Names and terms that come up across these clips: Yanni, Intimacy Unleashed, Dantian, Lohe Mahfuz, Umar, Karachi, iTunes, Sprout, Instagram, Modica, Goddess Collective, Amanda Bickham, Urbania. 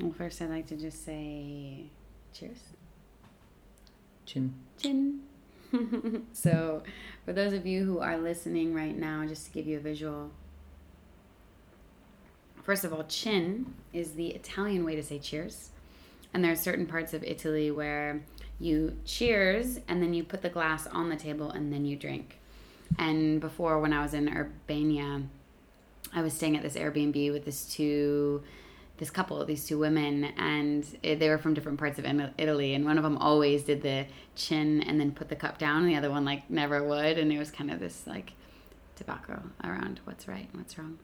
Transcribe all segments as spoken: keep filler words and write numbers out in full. Well, first I'd like to just say cheers. Chin. Chin. So, for those of you who are listening right now, just to give you a visual. First of all, chin is the Italian way to say cheers. And there are certain parts of Italy where you cheers and then you put the glass on the table and then you drink. And before, when I was in Urbania, I was staying at this Airbnb with this two... this couple, these two women, and they were from different parts of Italy, and one of them always did the chin and then put the cup down, and the other one, like, never would, and it was kind of this, like, debacle around what's right and what's wrong.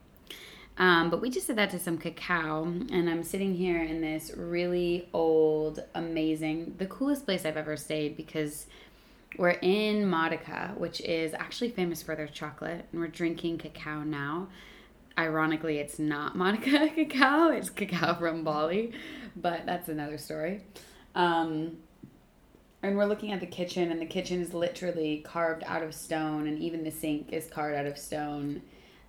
Um, but we just did that to some cacao, and I'm sitting here in this really old, amazing, the coolest place I've ever stayed, because we're in Modica, which is actually famous for their chocolate, and we're drinking cacao now. Ironically, it's not Modica cacao, it's cacao from Bali, but that's another story. Um, and we're looking at the kitchen, and the kitchen is literally carved out of stone, and even the sink is carved out of stone.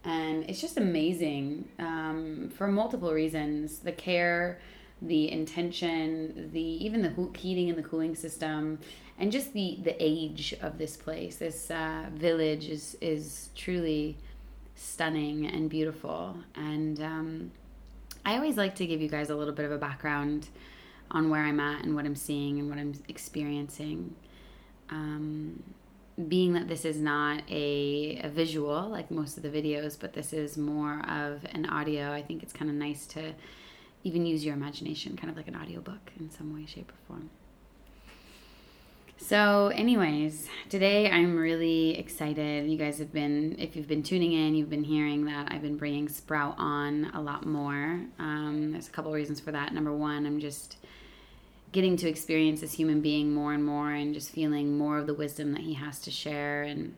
And it's just amazing um, for multiple reasons. The care, the intention, the even the heating and the cooling system, and just the, the age of this place. This uh, village is, is truly stunning and beautiful, and um, I always like to give you guys a little bit of a background on where I'm at and what I'm seeing and what I'm experiencing. Um, being that this is not a, a visual like most of the videos, but this is more of an audio, I think it's kind of nice to even use your imagination, kind of like an audiobook in some way, shape, or form. So anyways, today I'm really excited. You guys have been, if you've been tuning in, you've been hearing that I've been bringing Sprout on a lot more. Um, there's a couple reasons for that. Number one, I'm just getting to experience this human being more and more and just feeling more of the wisdom that he has to share. And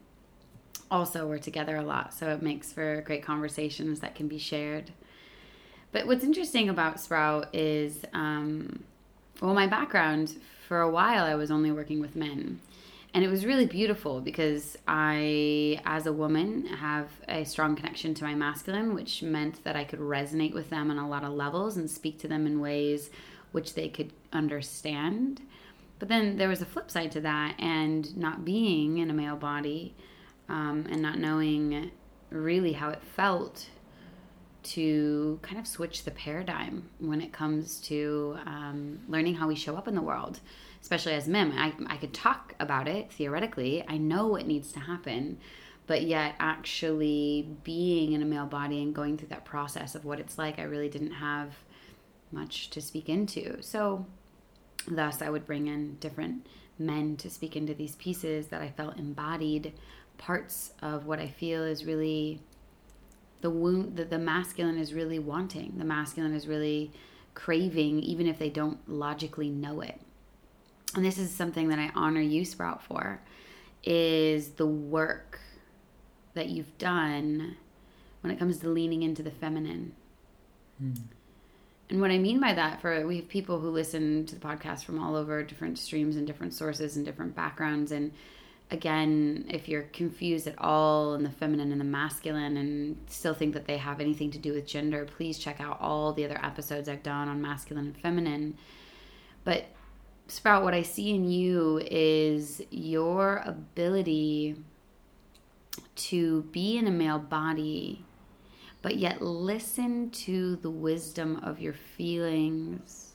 also we're together a lot, so it makes for great conversations that can be shared. But what's interesting about Sprout is, um, well, my background for a while, I was only working with men, and it was really beautiful because I, as a woman, have a strong connection to my masculine, which meant that I could resonate with them on a lot of levels and speak to them in ways which they could understand. But then there was a flip side to that, and not being in a male body, um, and not knowing really how it felt to kind of switch the paradigm when it comes to um, learning how we show up in the world, especially as men. I, I could talk about it theoretically. I know what needs to happen, but yet actually being in a male body and going through that process of what it's like, I really didn't have much to speak into. So thus I would bring in different men to speak into these pieces that I felt embodied parts of what I feel is really The wound, the, the masculine is really wanting. The masculine is really craving, even if they don't logically know it. And this is something that I honor you, Sprout, for, is the work that you've done when it comes to leaning into the feminine. Hmm. And what I mean by that, for we have people who listen to the podcast from all over, different streams and different sources and different backgrounds, and again, if you're confused at all in the feminine and the masculine and still think that they have anything to do with gender, please check out all the other episodes I've done on masculine and feminine. But Sprout, what I see in you is your ability to be in a male body, but yet listen to the wisdom of your feelings.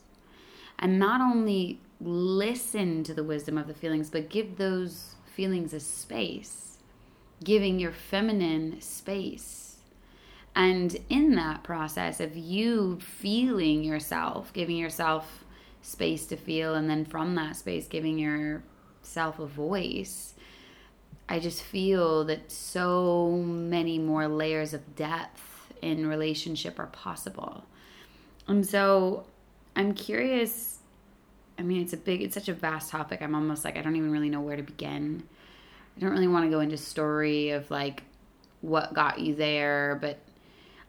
And not only listen to the wisdom of the feelings, but give those feelings a space, giving your feminine space. And in that process of you feeling yourself, giving yourself space to feel, and then from that space giving yourself a voice, I just feel that so many more layers of depth in relationship are possible. And so I'm curious, I mean, it's a big, it's such a vast topic. I'm almost like, I don't even really know where to begin. I don't really want to go into story of like what got you there, but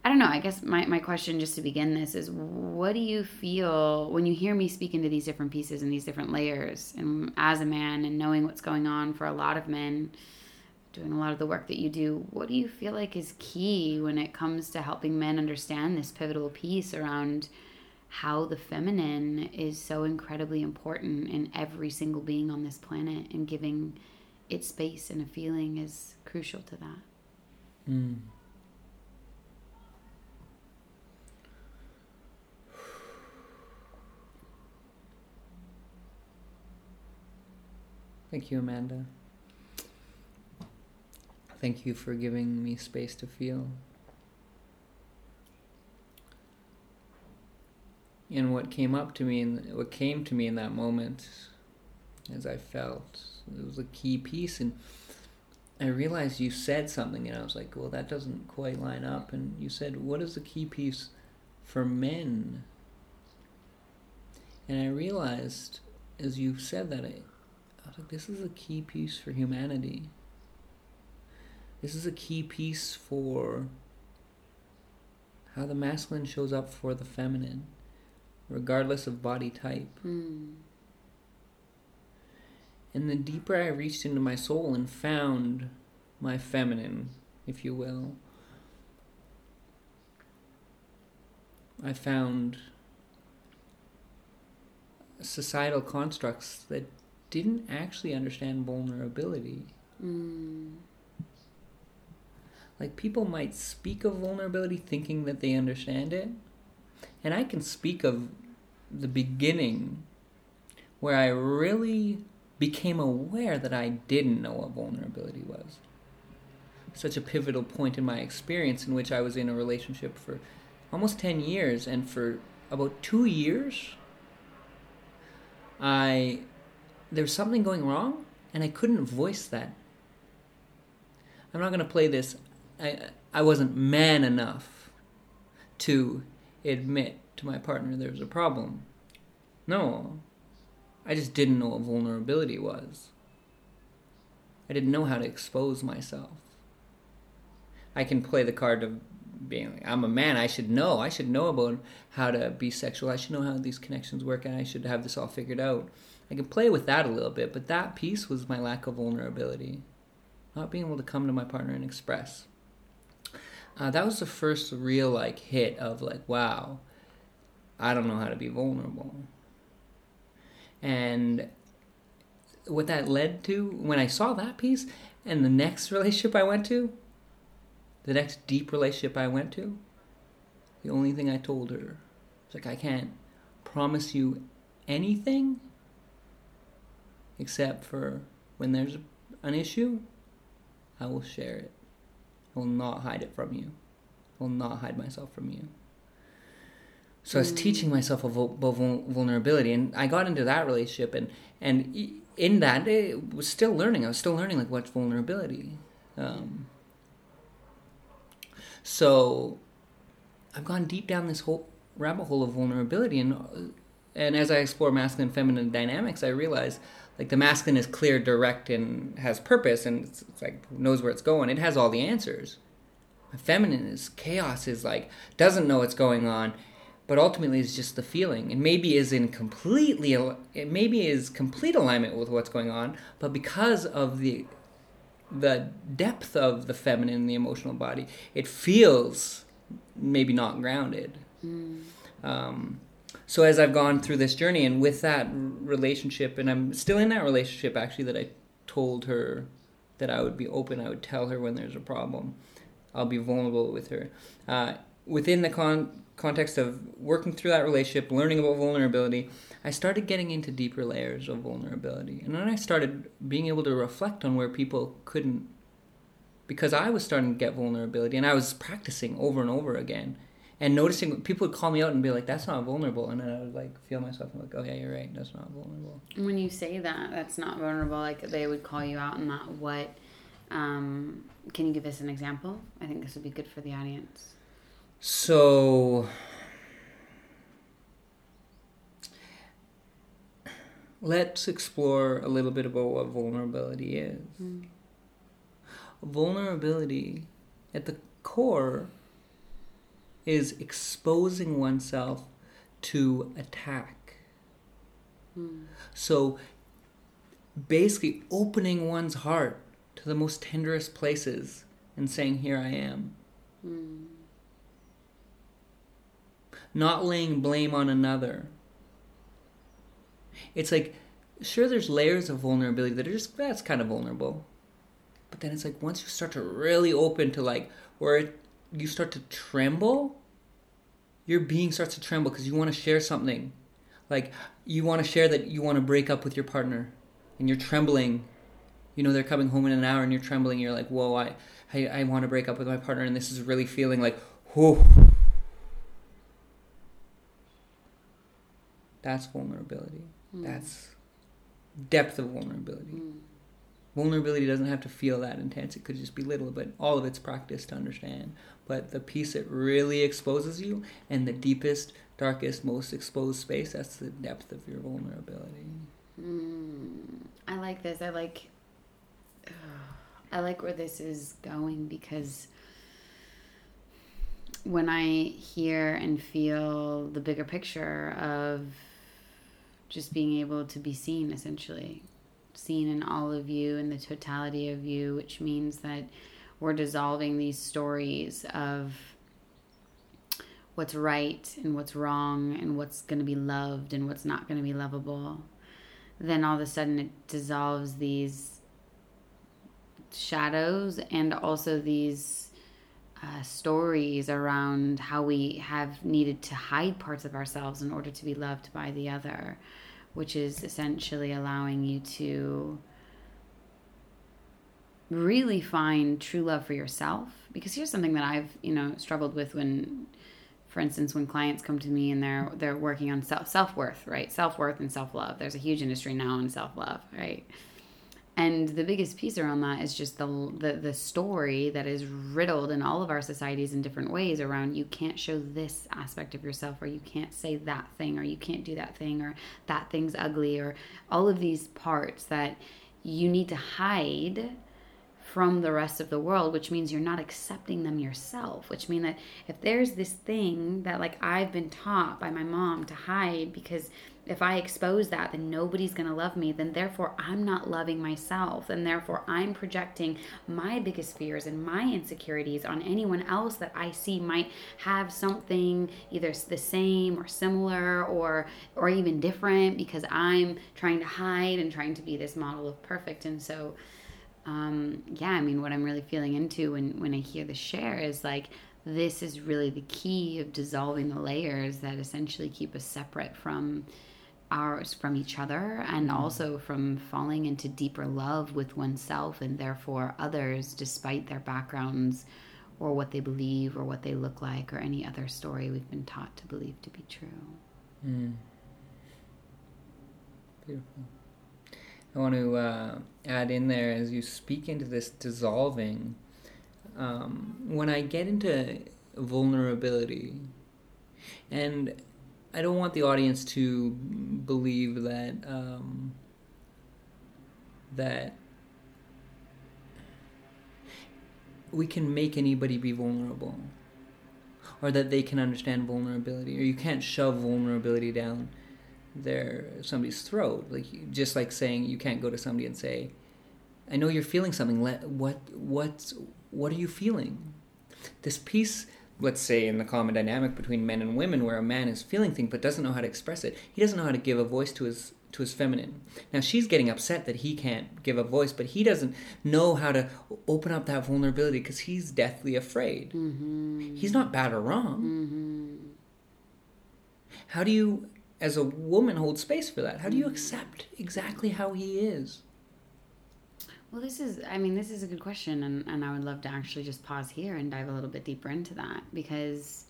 I don't know. I guess my, my question just to begin this is, what do you feel when you hear me speak into these different pieces and these different layers, and as a man and knowing what's going on for a lot of men, doing a lot of the work that you do, what do you feel like is key when it comes to helping men understand this pivotal piece around how the feminine is so incredibly important in every single being on this planet, and giving it space and a feeling is crucial to that? Mm. Thank you, Amanda. Thank you for giving me space to feel. And what came up to me, and what came to me in that moment, as I felt, it was a key piece. And I realized you said something, and I was like, "Well, that doesn't quite line up." And you said, "What is the key piece for men?" And I realized, as you said that, I. I was like, this is a key piece for humanity. This is a key piece for how the masculine shows up for the feminine, regardless of body type. Mm. And the deeper I reached into my soul and found my feminine, if you will, I found societal constructs that didn't actually understand vulnerability. Mm. Like, people might speak of vulnerability thinking that they understand it. And I can speak of the beginning where I really became aware that I didn't know what vulnerability was. Such a pivotal point in my experience, in which I was in a relationship for almost ten years, and for about two years, I... there was something going wrong, and I couldn't voice that. I'm not going to play this. I I wasn't man enough to admit to my partner there was a problem. No. I just didn't know what vulnerability was. I didn't know how to expose myself. I can play the card of being like, I'm a man, I should know. I should know about how to be sexual. I should know how these connections work, and I should have this all figured out. I can play with that a little bit, but that piece was my lack of vulnerability. Not being able to come to my partner and express. Uh, that was the first real like hit of like, wow, I don't know how to be vulnerable. And what that led to, when I saw that piece, and the next relationship I went to, the next deep relationship I went to, the only thing I told her, was like, I can't promise you anything except for when there's an issue, I will share it. I will not hide it from you. I will not hide myself from you. So mm. I was teaching myself about vulnerability, and I got into that relationship, and, and in that, I was still learning. I was still learning, like, what's vulnerability? Um, so I've gone deep down this whole rabbit hole of vulnerability, and and as I explore masculine and feminine dynamics, I realize... like, the masculine is clear, direct, and has purpose, and it's, it's like, knows where it's going. It has all the answers. The feminine is chaos, is like, doesn't know what's going on, but ultimately is just the feeling. And maybe is in completely, it maybe is complete alignment with what's going on, but because of the the depth of the feminine in the emotional body, it feels maybe not grounded. Mm. Um, So as I've gone through this journey, and with that relationship, and I'm still in that relationship, actually, that I told her that I would be open, I would tell her when there's a problem, I'll be vulnerable with her. Uh, within the con- context of working through that relationship, learning about vulnerability, I started getting into deeper layers of vulnerability. And then I started being able to reflect on where people couldn't, because I was starting to get vulnerability, and I was practicing over and over again. and noticing people would call me out and be like, that's not vulnerable. And then I would like feel myself and like, oh yeah, you're right. That's not vulnerable. When you say that, that's not vulnerable. Like they would call you out and that what, um, can you give us an example? I think this would be good for the audience. So let's explore a little bit about what vulnerability is. Mm. Vulnerability at the core is exposing oneself to attack. Mm. So basically opening one's heart to the most tenderest places and saying, here I am. Mm. Not laying blame on another. It's like, sure, there's layers of vulnerability that are just, that's kind of vulnerable. But then it's like once you start to really open to like where it, you start to tremble, your being starts to tremble because you want to share something. Like you want to share that you want to break up with your partner and you're trembling. You know, they're coming home in an hour and you're trembling. You're like, whoa, I, I, I want to break up with my partner and this is really feeling like, whoa. That's vulnerability. Mm. That's depth of vulnerability. Mm. Vulnerability doesn't have to feel that intense. It could just be little, but all of it's practice to understand. But the piece that really exposes you and the deepest, darkest, most exposed space, that's the depth of your vulnerability. Mm. I like this. I like I like where this is going because when I hear and feel the bigger picture of just being able to be seen, essentially, seen in all of you and the totality of you, which means that we're dissolving these stories of what's right and what's wrong and what's going to be loved and what's not going to be lovable. Then all of a sudden it dissolves these shadows and also these uh, stories around how we have needed to hide parts of ourselves in order to be loved by the other, which is essentially allowing you to really find true love for yourself. Because here's something that I've, you know, struggled with when, for instance, when clients come to me and they're they're working on self self-worth, right? Self-worth and self-love. There's a huge industry now in self-love, right? And the biggest piece around that is just the, the the story that is riddled in all of our societies in different ways around you can't show this aspect of yourself, or you can't say that thing, or you can't do that thing, or that thing's ugly, or all of these parts that you need to hide from the rest of the world, which means you're not accepting them yourself, which means that if there's this thing that like I've been taught by my mom to hide because if I expose that, then nobody's going to love me, then therefore I'm not loving myself, and therefore I'm projecting my biggest fears and my insecurities on anyone else that I see might have something either the same or similar or or even different because I'm trying to hide and trying to be this model of perfect. And so Um, yeah, I mean, what I'm really feeling into when, when I hear the share is like, this is really the key of dissolving the layers that essentially keep us separate from ours, from each other, and also from falling into deeper love with oneself and therefore others, despite their backgrounds or what they believe or what they look like or any other story we've been taught to believe to be true. Mm. Beautiful. I want to uh, add in there as you speak into this dissolving. Um, when I get into vulnerability, and I don't want the audience to believe that um, that we can make anybody be vulnerable, or that they can understand vulnerability, or you can't shove vulnerability down their somebody's throat. Like just like saying you can't go to somebody and say, I know you're feeling something, Let, what what what are you feeling? This piece, let's say, in the common dynamic between men and women where a man is feeling things but doesn't know how to express it. He doesn't know how to give a voice to his to his feminine. Now she's getting upset that he can't give a voice, but he doesn't know how to open up that vulnerability because he's deathly afraid. Mm-hmm. He's not bad or wrong. Mm-hmm. How do you as a woman hold space for that? How do you accept exactly how he is? Well, this is, I mean, this is a good question. And, and I would love to actually just pause here and dive a little bit deeper into that, because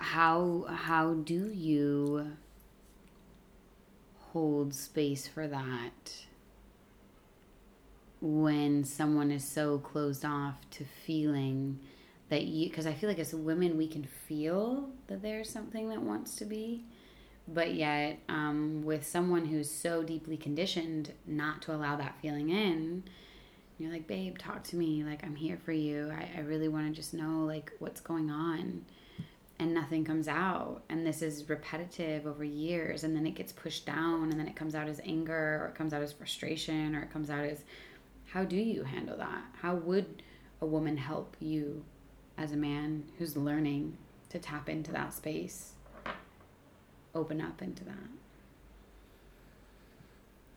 how how do you hold space for that when someone is so closed off to feeling that you, because I feel like as women we can feel that there's something that wants to be, but yet um, with someone who's so deeply conditioned not to allow that feeling in, you're like, babe, talk to me, like I'm here for you, I, I really want to just know like what's going on, and nothing comes out, and this is repetitive over years, and then it gets pushed down, and then it comes out as anger, or it comes out as frustration, or it comes out as, how do you handle that? How would a woman help you as a man who's learning to tap into that space, open up into that?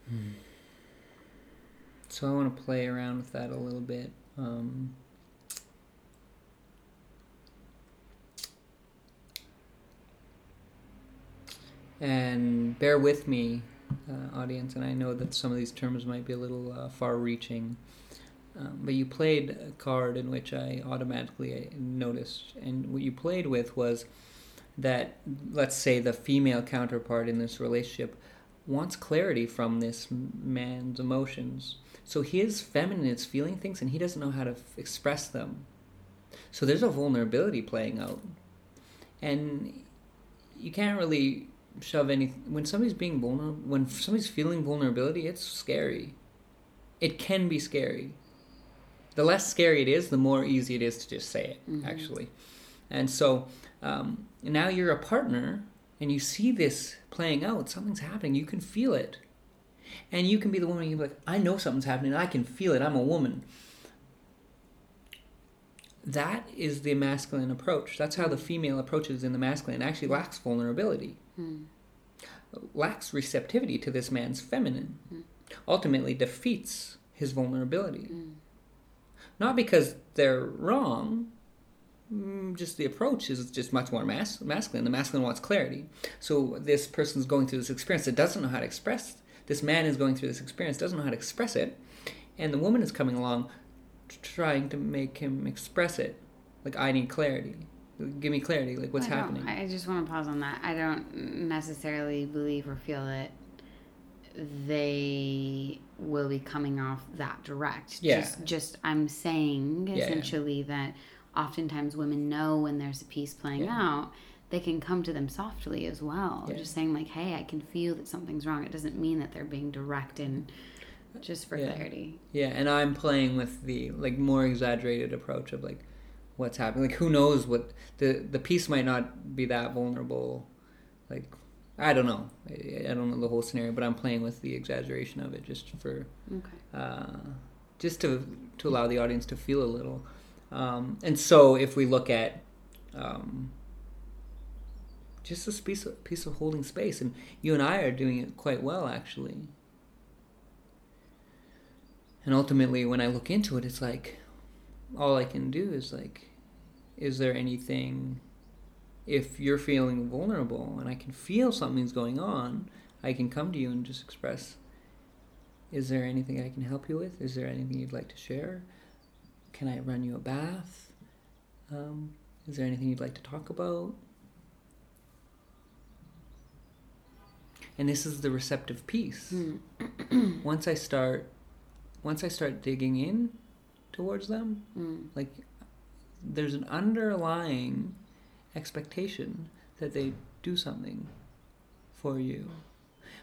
Hmm. So I want to play around with that a little bit. Um, and bear with me, uh, audience, and I know that some of these terms might be a little uh, far-reaching. Um, but you played a card in which I automatically noticed. And what you played with was that, let's say, the female counterpart in this relationship wants clarity from this man's emotions. So his feminine is feeling things, and he doesn't know how to f- express them. So there's a vulnerability playing out. And you can't really shove anything. When somebody's being vulnerable, when somebody's feeling vulnerability, it's scary. It can be scary. The less scary it is, the more easy it is to just say it, mm-hmm. actually. And so um, now you're a partner, and you see this playing out. Something's happening. You can feel it. And you can be the woman who's like, I know something's happening. I can feel it. I'm a woman. That is the masculine approach. That's how the female approaches in the masculine. It actually lacks vulnerability. Mm. Lacks receptivity to this man's feminine. Mm. Ultimately defeats his vulnerability. Mm. Not because they're wrong. Just the approach is just much more mas- masculine. The masculine wants clarity. So this person's going through this experience that doesn't know how to express. This man is going through this experience, doesn't know how to express it. And the woman is coming along trying to make him express it. Like, I need clarity. Give me clarity. Like, what's I happening? I just want to pause on that. I don't necessarily believe or feel that they will be coming off that direct. Yeah. Just, just I'm saying, yeah, essentially, yeah. that... Oftentimes women know when there's a piece playing yeah. out, they can come to them softly as well. Yeah. Just saying like, hey, I can feel that something's wrong. It doesn't mean that they're being direct and just for yeah. clarity. Yeah, and I'm playing with the like more exaggerated approach of like what's happening. Like who knows what, the, the piece might not be that vulnerable. Like, I don't know. I, I don't know the whole scenario, but I'm playing with the exaggeration of it just for, okay. uh, just to to allow the audience to feel a little. Um, and so if we look at um, just this piece of, piece of holding space, and you and I are doing it quite well, actually. And ultimately, when I look into it, it's like, all I can do is like, is there anything, if you're feeling vulnerable and I can feel something's going on, I can come to you and just express, is there anything I can help you with? Is there anything you'd like to share? Can I run you a bath? Um, is there anything you'd like to talk about? And this is the receptive piece. Mm. once I start, once I start digging in towards them, mm. like there's an underlying expectation that they do something for you.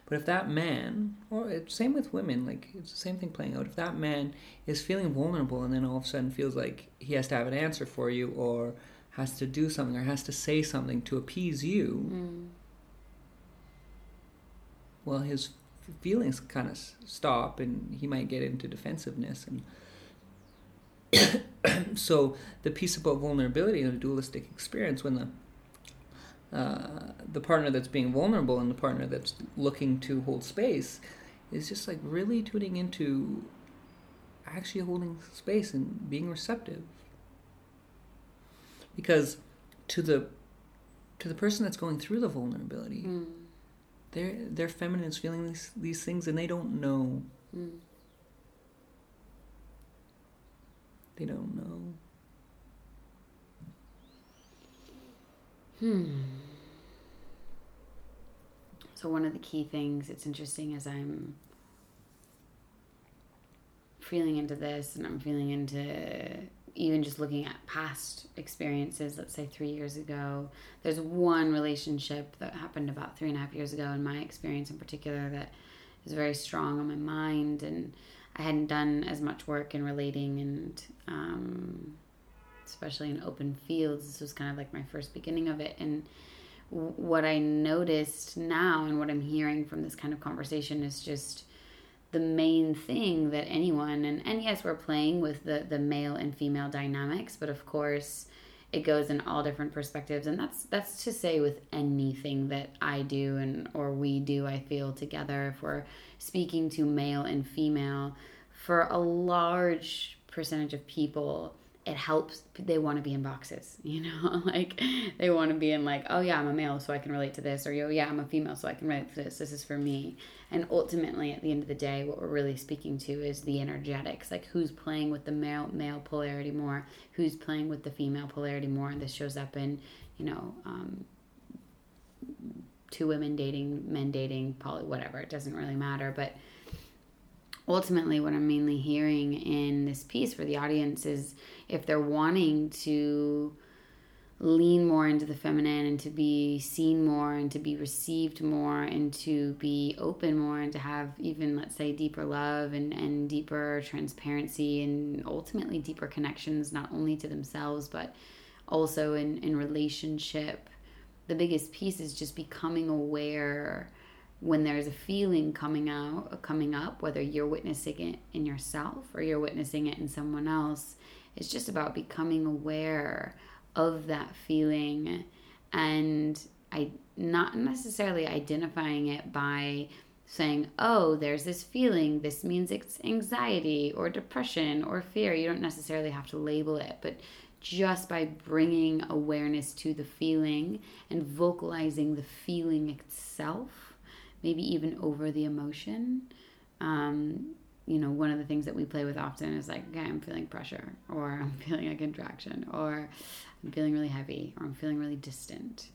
But if that man, or it's same with women, like it's the same thing playing out. If that man is feeling vulnerable and then all of a sudden feels like he has to have an answer for you or has to do something or has to say something to appease you, mm. well, his feelings kind of stop and he might get into defensiveness. And so the piece about vulnerability in a dualistic experience, when the Uh, the partner that's being vulnerable and the partner that's looking to hold space is just like really tuning into actually holding space and being receptive. Because to the to the person that's going through the vulnerability, mm. their their feminine is feeling these, these things and they don't know. Mm. They don't know. Hmm. So one of the key things, it's interesting as I'm feeling into this and I'm feeling into even just looking at past experiences, let's say three years ago, there's one relationship that happened about three and a half years ago in my experience in particular that is very strong on my mind, and I hadn't done as much work in relating and um, especially in open fields. This was kind of like my first beginning of it, and w- what I noticed now and what I'm hearing from this kind of conversation is just the main thing that anyone, and, and yes, we're playing with the, the male and female dynamics, but of course it goes in all different perspectives, and that's that's to say with anything that I do and or we do, I feel together, if we're speaking to male and female, for a large percentage of people, it helps. They want to be in boxes, you know, like they want to be in like, oh yeah, I'm a male, so I can relate to this, or oh yeah, I'm a female, so I can relate to this. This is for me. And ultimately, at the end of the day, what we're really speaking to is the energetics, like who's playing with the male male polarity more, who's playing with the female polarity more, and this shows up in, you know, um, two women dating, men dating, poly, whatever. It doesn't really matter, but ultimately, what I'm mainly hearing in this piece for the audience is if they're wanting to lean more into the feminine and to be seen more and to be received more and to be open more and to have even, let's say, deeper love and, and deeper transparency and ultimately deeper connections, not only to themselves but also in, in relationship, the biggest piece is just becoming aware when there's a feeling coming out, coming up, whether you're witnessing it in yourself or you're witnessing it in someone else. It's just about becoming aware of that feeling and I not necessarily identifying it by saying, oh, there's this feeling. This means it's anxiety or depression or fear. You don't necessarily have to label it, but just by bringing awareness to the feeling and vocalizing the feeling itself, maybe even over the emotion. Um, you know, one of the things that we play with often is like, okay, I'm feeling pressure, or I'm feeling a contraction, or I'm feeling really heavy, or I'm feeling really distant.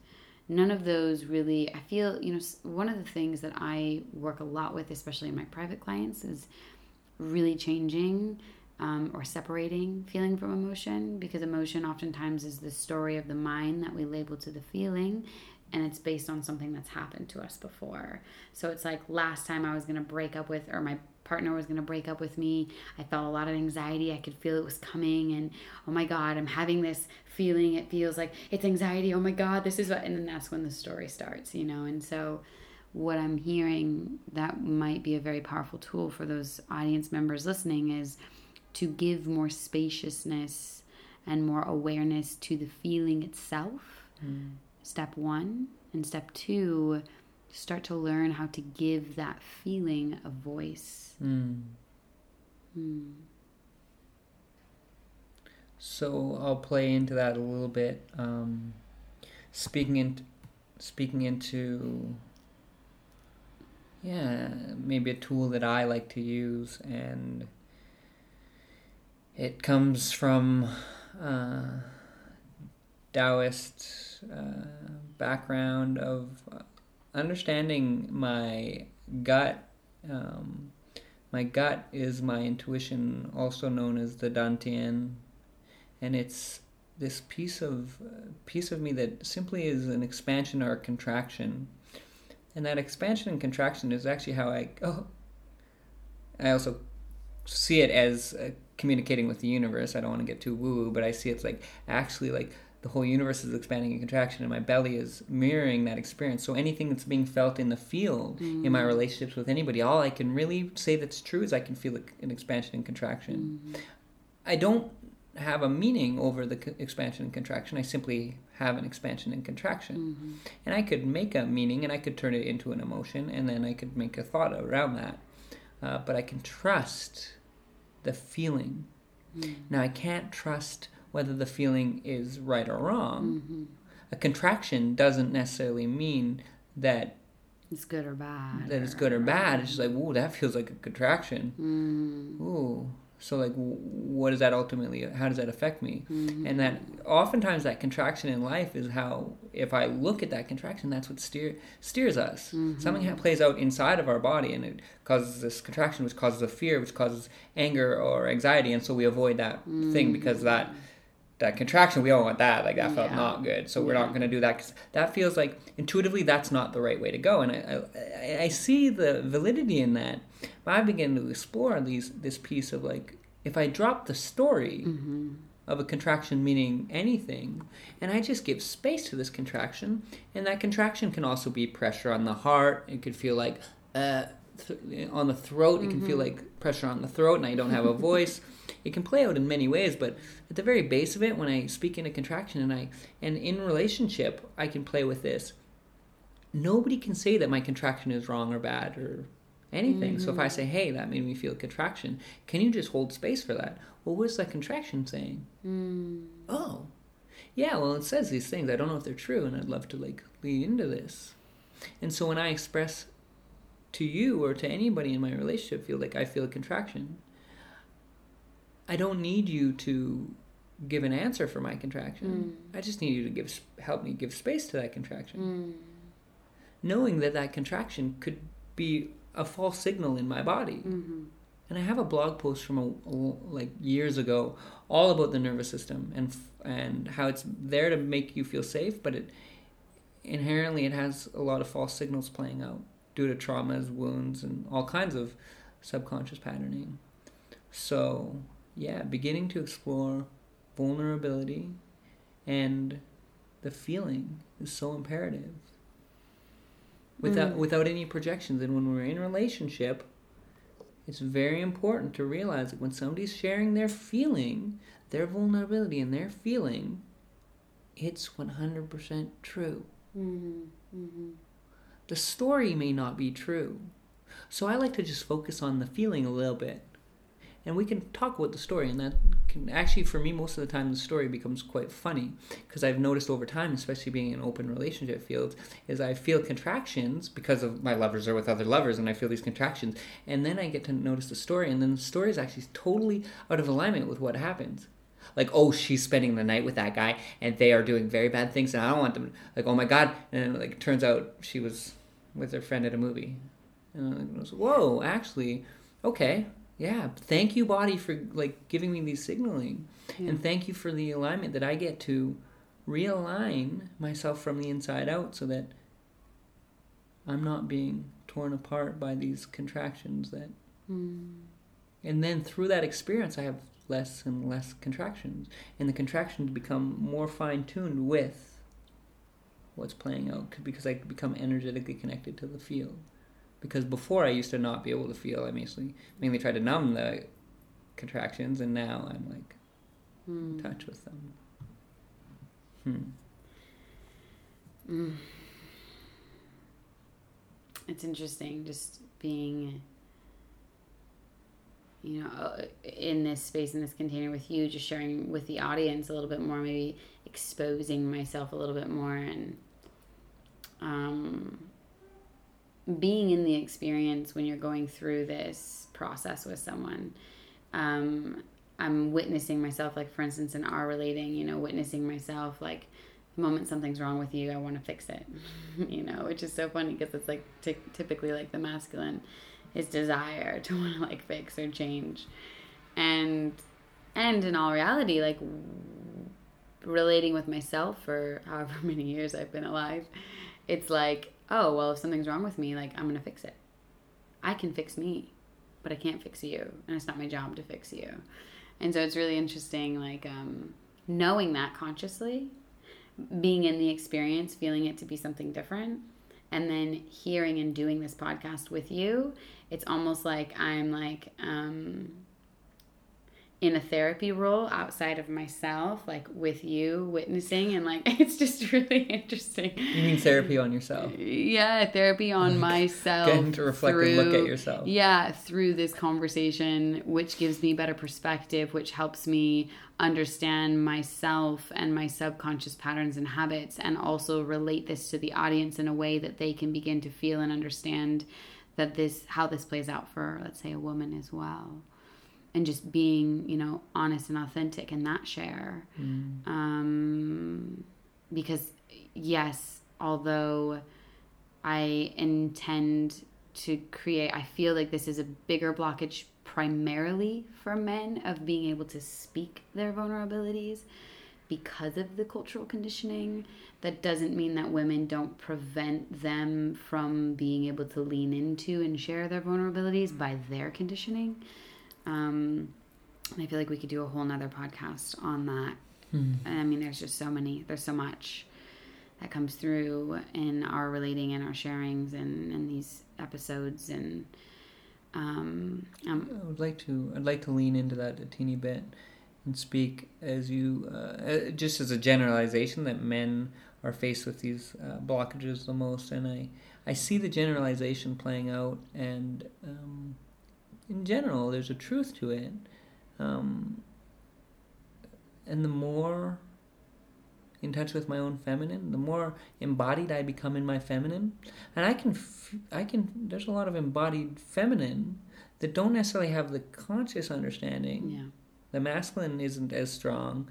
None of those really, I feel, you know, one of the things that I work a lot with, especially in my private clients, is really changing um, or separating feeling from emotion, because emotion oftentimes is the story of the mind that we label to the feeling. And it's based on something that's happened to us before. So it's like last time I was going to break up with, or my partner was going to break up with me, I felt a lot of anxiety. I could feel it was coming. And oh my God, I'm having this feeling. It feels like it's anxiety. Oh my God, this is what. And then that's when the story starts, you know. And so what I'm hearing that might be a very powerful tool for those audience members listening is to give more spaciousness and more awareness to the feeling itself. Mm. Step one, and step two, start to learn how to give that feeling a voice. Mm. Mm. So I'll play into that a little bit. Um, speaking in, speaking into, yeah, maybe a tool that I like to use, and it comes from uh, Taoist. Uh, background of understanding my gut. Um, my gut is my intuition, also known as the Dantian, and it's this piece of uh, piece of me that simply is an expansion or a contraction, and that expansion and contraction is actually how I go. I also see it as uh, communicating with the universe. I don't want to get too woo-woo, but I see it's like actually like the whole universe is expanding and contraction, and my belly is mirroring that experience. So anything that's being felt in the field, mm. in my relationships with anybody, all I can really say that's true is I can feel an expansion and contraction. Mm. I don't have a meaning over the co- expansion and contraction. I simply have an expansion and contraction. Mm-hmm. And I could make a meaning, and I could turn it into an emotion, and then I could make a thought around that. Uh, but I can trust the feeling. Mm. Now, I can't trust whether the feeling is right or wrong. Mm-hmm. A contraction doesn't necessarily mean that it's good or bad. That it's good or, or bad. It's just like, ooh, that feels like a contraction. Mm. Ooh, So like, what does that ultimately, how does that affect me? Mm-hmm. And that oftentimes that contraction in life is how, if I look at that contraction, that's what steer, steers us. Mm-hmm. Something plays out inside of our body and it causes this contraction, which causes a fear, which causes anger or anxiety. And so we avoid that mm-hmm. thing because that, that contraction, we don't want that. Like that felt yeah. not good. So we're yeah. not going to do that because that feels like intuitively that's not the right way to go. And I, I, I see the validity in that. But I began to explore these this piece of like, if I drop the story mm-hmm. of a contraction meaning anything, and I just give space to this contraction, and that contraction can also be pressure on the heart. It could feel like uh, th- on the throat. Mm-hmm. It can feel like pressure on the throat, and I don't have a voice. It can play out in many ways, but at the very base of it, when I speak in a contraction, and I and in relationship, I can play with this. Nobody can say that my contraction is wrong or bad or anything. Mm-hmm. So if I say, hey, that made me feel contraction, can you just hold space for that? Well, what's that contraction saying? Mm. Oh, yeah, well, it says these things. I don't know if they're true, and I'd love to, like, lead into this. And so when I express to you or to anybody in my relationship, feel like I feel a contraction, I don't need you to give an answer for my contraction. Mm. I just need you to give help me give space to that contraction. Mm. Knowing that that contraction could be a false signal in my body. Mm-hmm. And I have a blog post from a, a, like years ago all about the nervous system and and how it's there to make you feel safe, but it inherently it has a lot of false signals playing out due to traumas, wounds, and all kinds of subconscious patterning. So yeah, beginning to explore vulnerability and the feeling is so imperative. Without mm. without any projections. And when we're in a relationship, it's very important to realize that when somebody's sharing their feeling, their vulnerability and their feeling, it's one hundred percent true. Mm-hmm. Mm-hmm. The story may not be true. So I like to just focus on the feeling a little bit. And we can talk about the story, and that can actually, for me, most of the time, the story becomes quite funny because I've noticed over time, especially being in open relationship field, is I feel contractions because of my lovers or with other lovers, and I feel these contractions, and then I get to notice the story, and then the story is actually totally out of alignment with what happens. Like, oh, she's spending the night with that guy, and they are doing very bad things, and I don't want them. Like, oh my God! And then, like, it turns out she was with her friend at a movie, and I was, whoa, actually, okay. Yeah, thank you, body, for like giving me these signaling. Yeah. And thank you for the alignment that I get to realign myself from the inside out so that I'm not being torn apart by these contractions. That, mm. And then through that experience, I have less and less contractions. And the contractions become more fine-tuned with what's playing out because I become energetically connected to the field. Because before I used to not be able to feel, I mainly, mainly tried to numb the contractions, and now I'm like mm. in touch with them. Hmm. Mm. It's interesting just being, you know, in this space, in this container with you, just sharing with the audience a little bit more, maybe exposing myself a little bit more and, um... being in the experience when you're going through this process with someone. um, I'm witnessing myself, like for instance in our relating, you know, witnessing myself like the moment something's wrong with you, I want to fix it, you know, which is so funny because it's like t- typically like the masculine is desire to want to like fix or change. And, and in all reality, like w- relating with myself for however many years I've been alive, it's like, oh, well, if something's wrong with me, like, I'm going to fix it. I can fix me, but I can't fix you. And it's not my job to fix you. And so it's really interesting, like, um, knowing that consciously, being in the experience, feeling it to be something different, and then hearing and doing this podcast with you. It's almost like I'm, like, um, in a therapy role outside of myself, like with you witnessing, and like it's just really interesting. You mean therapy on yourself? Yeah, therapy on myself. Getting to reflect through, and look at yourself. Yeah, through this conversation, which gives me better perspective, which helps me understand myself and my subconscious patterns and habits, and also relate this to the audience in a way that they can begin to feel and understand that this how this plays out for, let's say, a woman as well. and just being, you know, honest and authentic in that share. Mm. Um, because yes, although I intend to create, I feel like this is a bigger blockage primarily for men of being able to speak their vulnerabilities because of the cultural conditioning. That doesn't mean that women don't prevent them from being able to lean into and share their vulnerabilities by their conditioning. Um, and I feel like we could do a whole nother podcast on that. Hmm. I mean, there's just so many, there's so much that comes through in our relating and our sharings and, and these episodes. And um, um, I would like to, I'd like to lean into that a teeny bit and speak as you, uh, just as a generalization that men are faced with these uh, blockages the most. And I, I see the generalization playing out, and um, in general, there's a truth to it. Um, and the more in touch with my own feminine, the more embodied I become in my feminine. And I can, f- I can. There's a lot of embodied feminine that don't necessarily have the conscious understanding. Yeah. The masculine isn't as strong.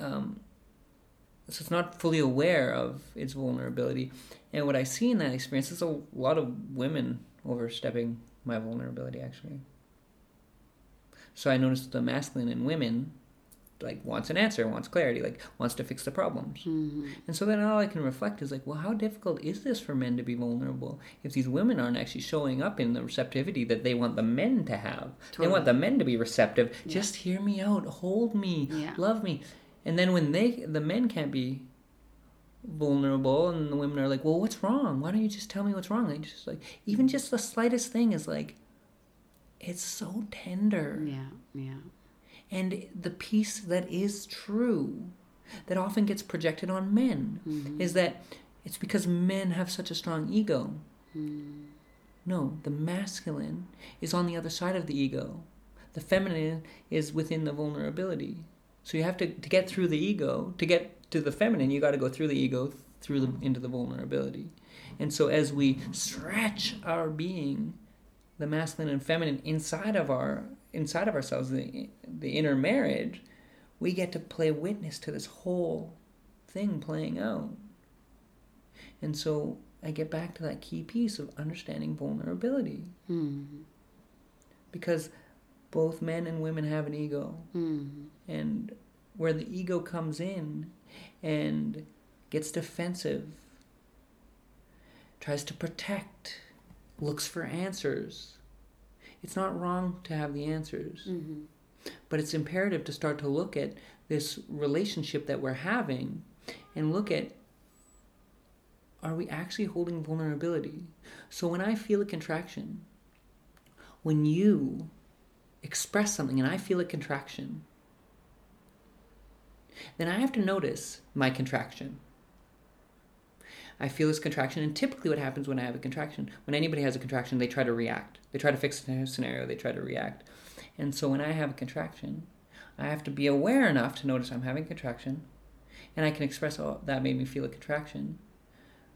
Um, so it's not fully aware of its vulnerability. And what I see in that experience is a lot of women overstepping my vulnerability, actually. So I noticed the masculine in women, like, wants an answer, wants clarity, like, wants to fix the problems. Mm-hmm. And so then all I can reflect is, like, well, how difficult is this for men to be vulnerable if these women aren't actually showing up in the receptivity that they want the men to have? Totally. They want the men to be receptive. Yeah. Just hear me out. Hold me. Yeah. Love me. And then when they, the men can't be vulnerable, and the women are like, well, what's wrong? Why don't you just tell me what's wrong? And just, like, even just the slightest thing is, like, it's so tender. Yeah, yeah. And the piece that is true, that often gets projected on men, mm-hmm. is that it's because men have such a strong ego. Mm. No, the masculine is on the other side of the ego. The feminine is within the vulnerability. So you have to, to get through the ego, to get to the feminine, you got to go through the ego, through the, into the vulnerability. And so as we stretch our being, the masculine and feminine inside of our inside of ourselves, the the inner marriage, we get to play witness to this whole thing playing out. And so I get back to that key piece of understanding vulnerability. Mm-hmm. Because both men and women have an ego. Mm-hmm. And where the ego comes in and gets defensive, tries to protect, looks for answers. It's not wrong to have the answers, mm-hmm. but it's imperative to start to look at this relationship that we're having and look at, are we actually holding vulnerability? So when I feel a contraction, when you express something and I feel a contraction, then I have to notice my contraction. I feel this contraction, and typically what happens when I have a contraction, when anybody has a contraction, they try to react. They try to fix a scenario, they try to react. And so when I have a contraction, I have to be aware enough to notice I'm having a contraction, and I can express, oh, that made me feel a contraction.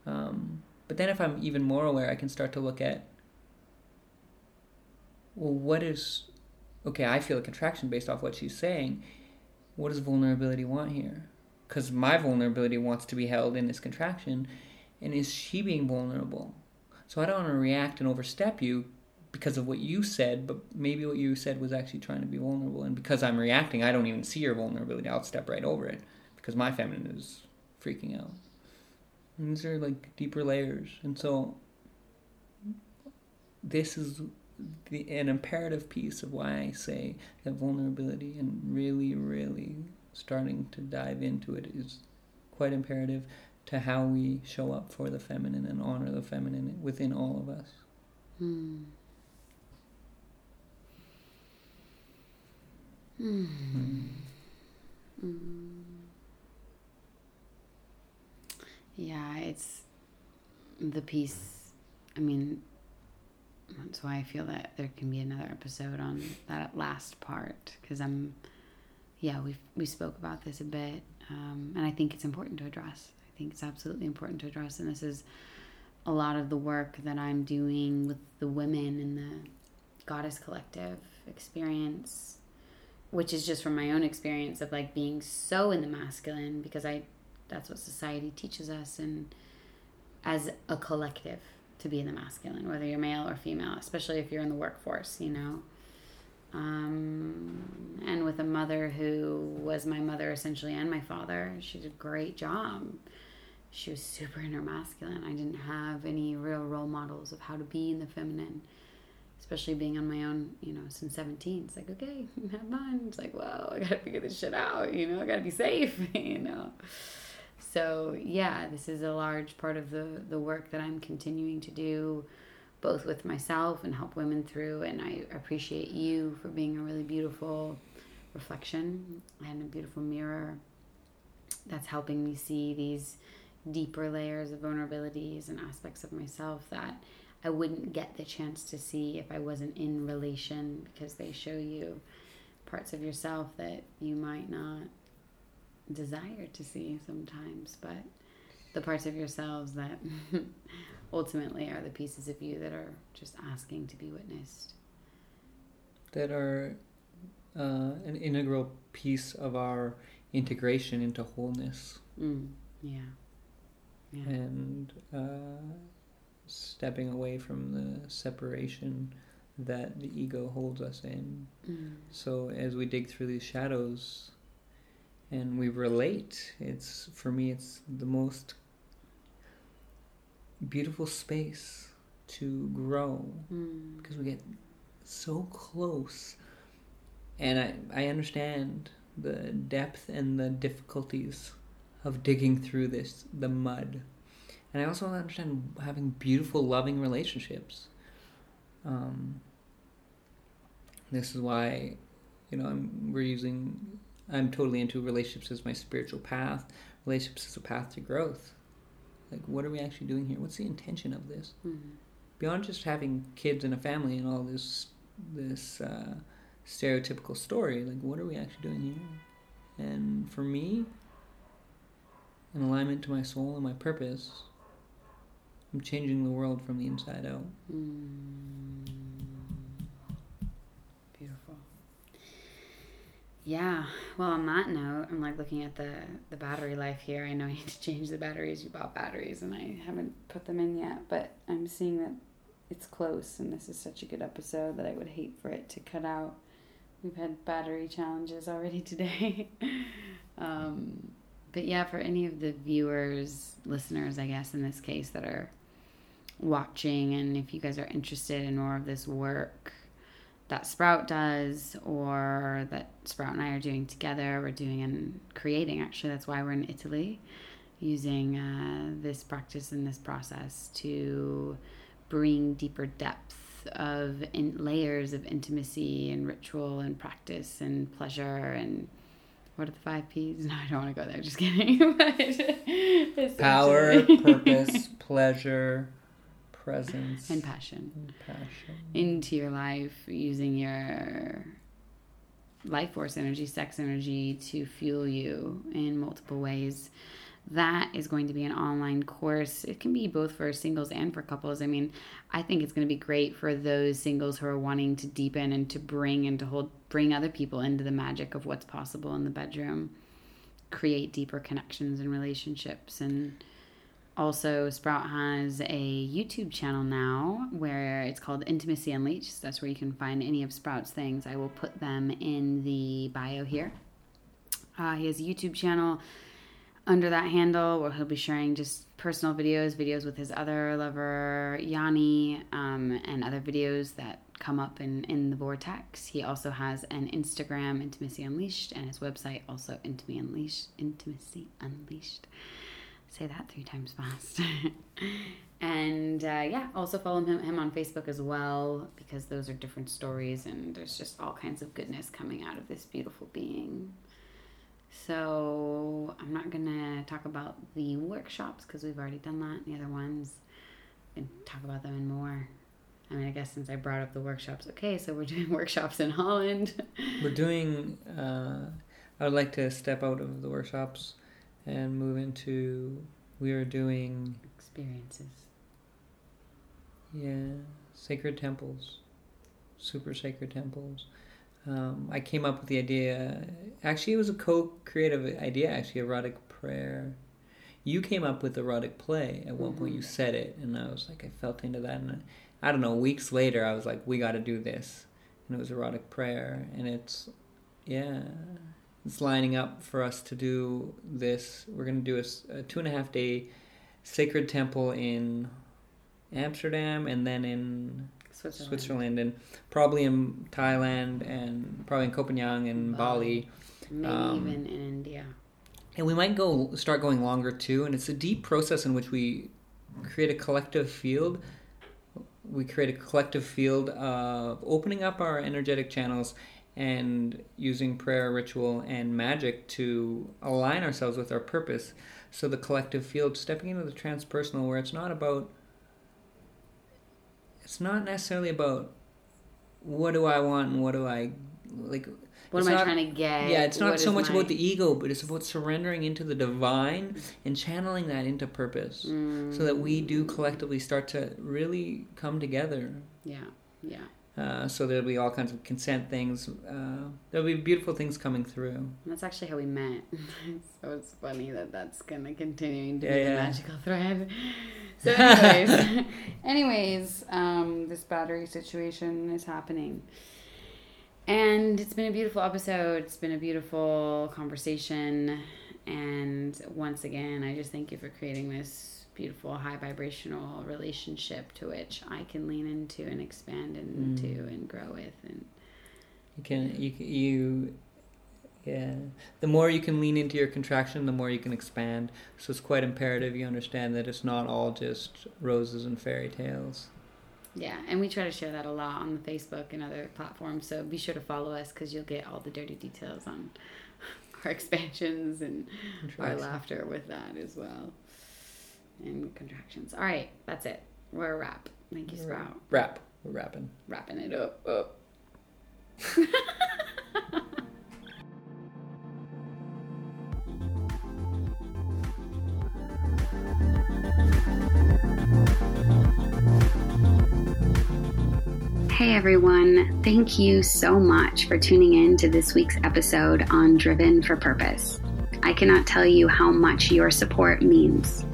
Um, but then if I'm even more aware, I can start to look at, well, what is, okay, I feel a contraction based off what she's saying. What does vulnerability want here? Because my vulnerability wants to be held in this contraction. And is she being vulnerable? So I don't want to react and overstep you because of what you said, but maybe what you said was actually trying to be vulnerable. And because I'm reacting, I don't even see your vulnerability. I'll step right over it because my feminine is freaking out. And these are like deeper layers. And so this is the, an imperative piece of why I say that vulnerability and really, really starting to dive into it is quite imperative to how we show up for the feminine and honor the feminine within all of us. Mm. Mm. Mm. Mm. Yeah, it's the piece. I mean, that's why I feel that there can be another episode on that last part, because I'm yeah we we spoke about this a bit, um, and I think it's important to address. I think it's absolutely important to address, and this is a lot of the work that I'm doing with the women in the Goddess Collective experience, which is just from my own experience of like being so in the masculine, because I that's what society teaches us, and as a collective to be in the masculine, whether you're male or female, especially if you're in the workforce, you know. Um, and with a mother who was my mother essentially and my father, she did a great job. She was super in her masculine. I didn't have any real role models of how to be in the feminine, especially being on my own, you know, since seventeen. It's like, okay, have fun. It's like, well, I gotta figure this shit out, you know, I gotta be safe, you know. So, yeah, this is a large part of the, the work that I'm continuing to do, both with myself and help women through. And I appreciate you for being a really beautiful reflection and a beautiful mirror that's helping me see these deeper layers of vulnerabilities and aspects of myself that I wouldn't get the chance to see if I wasn't in relation, because they show you parts of yourself that you might not desire to see sometimes, but the parts of yourselves that ultimately are the pieces of you that are just asking to be witnessed, that are uh, an integral piece of our integration into wholeness. Mm. Yeah. Yeah. And uh, stepping away from the separation that the ego holds us in. Mm. So as we dig through these shadows and we relate, it's, for me, it's the most beautiful space to grow, mm. because we get so close. And I, I understand the depth and the difficulties of digging through this, the mud. And I also understand having beautiful, loving relationships. Um, this is why, you know, I'm, we're using, I'm totally into relationships as my spiritual path. Relationships as a path to growth. Like, what are we actually doing here? What's the intention of this? Mm-hmm. Beyond just having kids and a family and all this this uh, stereotypical story, like, what are we actually doing here? And for me, in alignment to my soul and my purpose, I'm changing the world from the inside out. Mm. Beautiful. Yeah. Well, on that note, I'm like looking at the, the battery life here. I know you need to change the batteries. You bought batteries and I haven't put them in yet, but I'm seeing that it's close, and this is such a good episode that I would hate for it to cut out. We've had battery challenges already today. um... But yeah, for any of the viewers, listeners, I guess, in this case, that are watching, and if you guys are interested in more of this work that Sprout does, or that Sprout and I are doing together, we're doing and creating, actually, that's why we're in Italy, using uh, this practice and this process to bring deeper depth of in- layers of intimacy and ritual and practice and pleasure and... What are the five P's? No, I don't want to go there. Just kidding. But power, purpose, pleasure, presence. And passion. And passion. Into your life, using your life force energy, sex energy to fuel you in multiple ways. That is going to be an online course. It can be both for singles and for couples. I mean, I think it's going to be great for those singles who are wanting to deepen and to bring and to hold, bring other people into the magic of what's possible in the bedroom, create deeper connections and relationships. And also, Sprout has a YouTube channel now where it's called Intimacy Unleashed. That's where you can find any of Sprout's things. I will put them in the bio here. Uh, he has a YouTube channel under that handle where he'll be sharing just personal videos, videos with his other lover, Yanni, um, and other videos that come up in, in the vortex. He also has an Instagram, Intimacy Unleashed, and his website, also Intimacy Unleashed. Intimacy Unleashed. Say that three times fast. And uh, yeah, also follow him, him on Facebook as well, because those are different stories, and there's just all kinds of goodness coming out of this beautiful being. So I'm not going to talk about the workshops because we've already done that, and the other ones, and talk about them and more. I mean, I guess since I brought up the workshops, okay, so we're doing workshops in Holland. We're doing, uh, I would like to step out of the workshops and move into, we are doing... experiences. Yeah, sacred temples. super sacred temples. Um, I came up with the idea, actually it was a co-creative idea, actually, erotic prayer. You came up with erotic play at one mm-hmm. point. You said it, and I was like, I felt into that, and I, I don't know, weeks later I was like, we got to do this, and it was erotic prayer, and it's, yeah, it's lining up for us to do this. We're going to do a, a two and a half day sacred temple in Amsterdam, and then in Switzerland. Switzerland and probably in Thailand, and probably in Copenhagen and Bali, Bali. Maybe um, even in India. And we might go start going longer too. And it's a deep process in which we create a collective field. We create a collective field of opening up our energetic channels and using prayer, ritual, and magic to align ourselves with our purpose. So the collective field, stepping into the transpersonal, where it's not about It's not necessarily about what do I want and what do I like. What am I not, trying to get? Yeah, it's not what so much my... about the ego, but it's about surrendering into the divine and channeling that into purpose, mm. so that we do collectively start to really come together. Yeah, yeah. Uh, so there'll be all kinds of consent things. Uh, there'll be beautiful things coming through. And that's actually how we met. So it's funny that that's gonna continuing to yeah, be yeah. the magical thread. So anyways, anyways um, this battery situation is happening. And it's been a beautiful episode. It's been a beautiful conversation. And once again, I just thank you for creating this beautiful, high vibrational relationship to which I can lean into and expand into mm. and grow with. And you can, you, you, yeah. The more you can lean into your contraction, the more you can expand. So it's quite imperative you understand that it's not all just roses and fairy tales. Yeah, and we try to share that a lot on the Facebook and other platforms. So be sure to follow us, because you'll get all the dirty details on our expansions and our laughter with that as well. And contractions. All right, that's it. We're a wrap. Thank you, Sprout. Wrap. We're wrapping. Wrapping it up. up. Hey everyone, thank you so much for tuning in to this week's episode on Driven for Purpose. I cannot tell you how much your support means.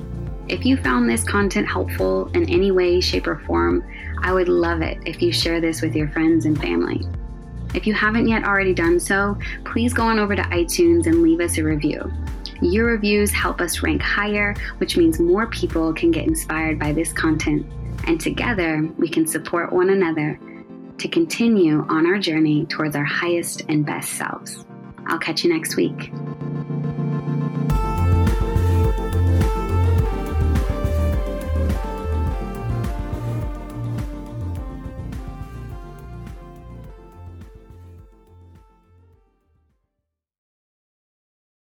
If you found this content helpful in any way, shape, or form, I would love it if you share this with your friends and family. If you haven't yet already done so, please go on over to iTunes and leave us a review. Your reviews help us rank higher, which means more people can get inspired by this content. And together, we can support one another to continue on our journey towards our highest and best selves. I'll catch you next week.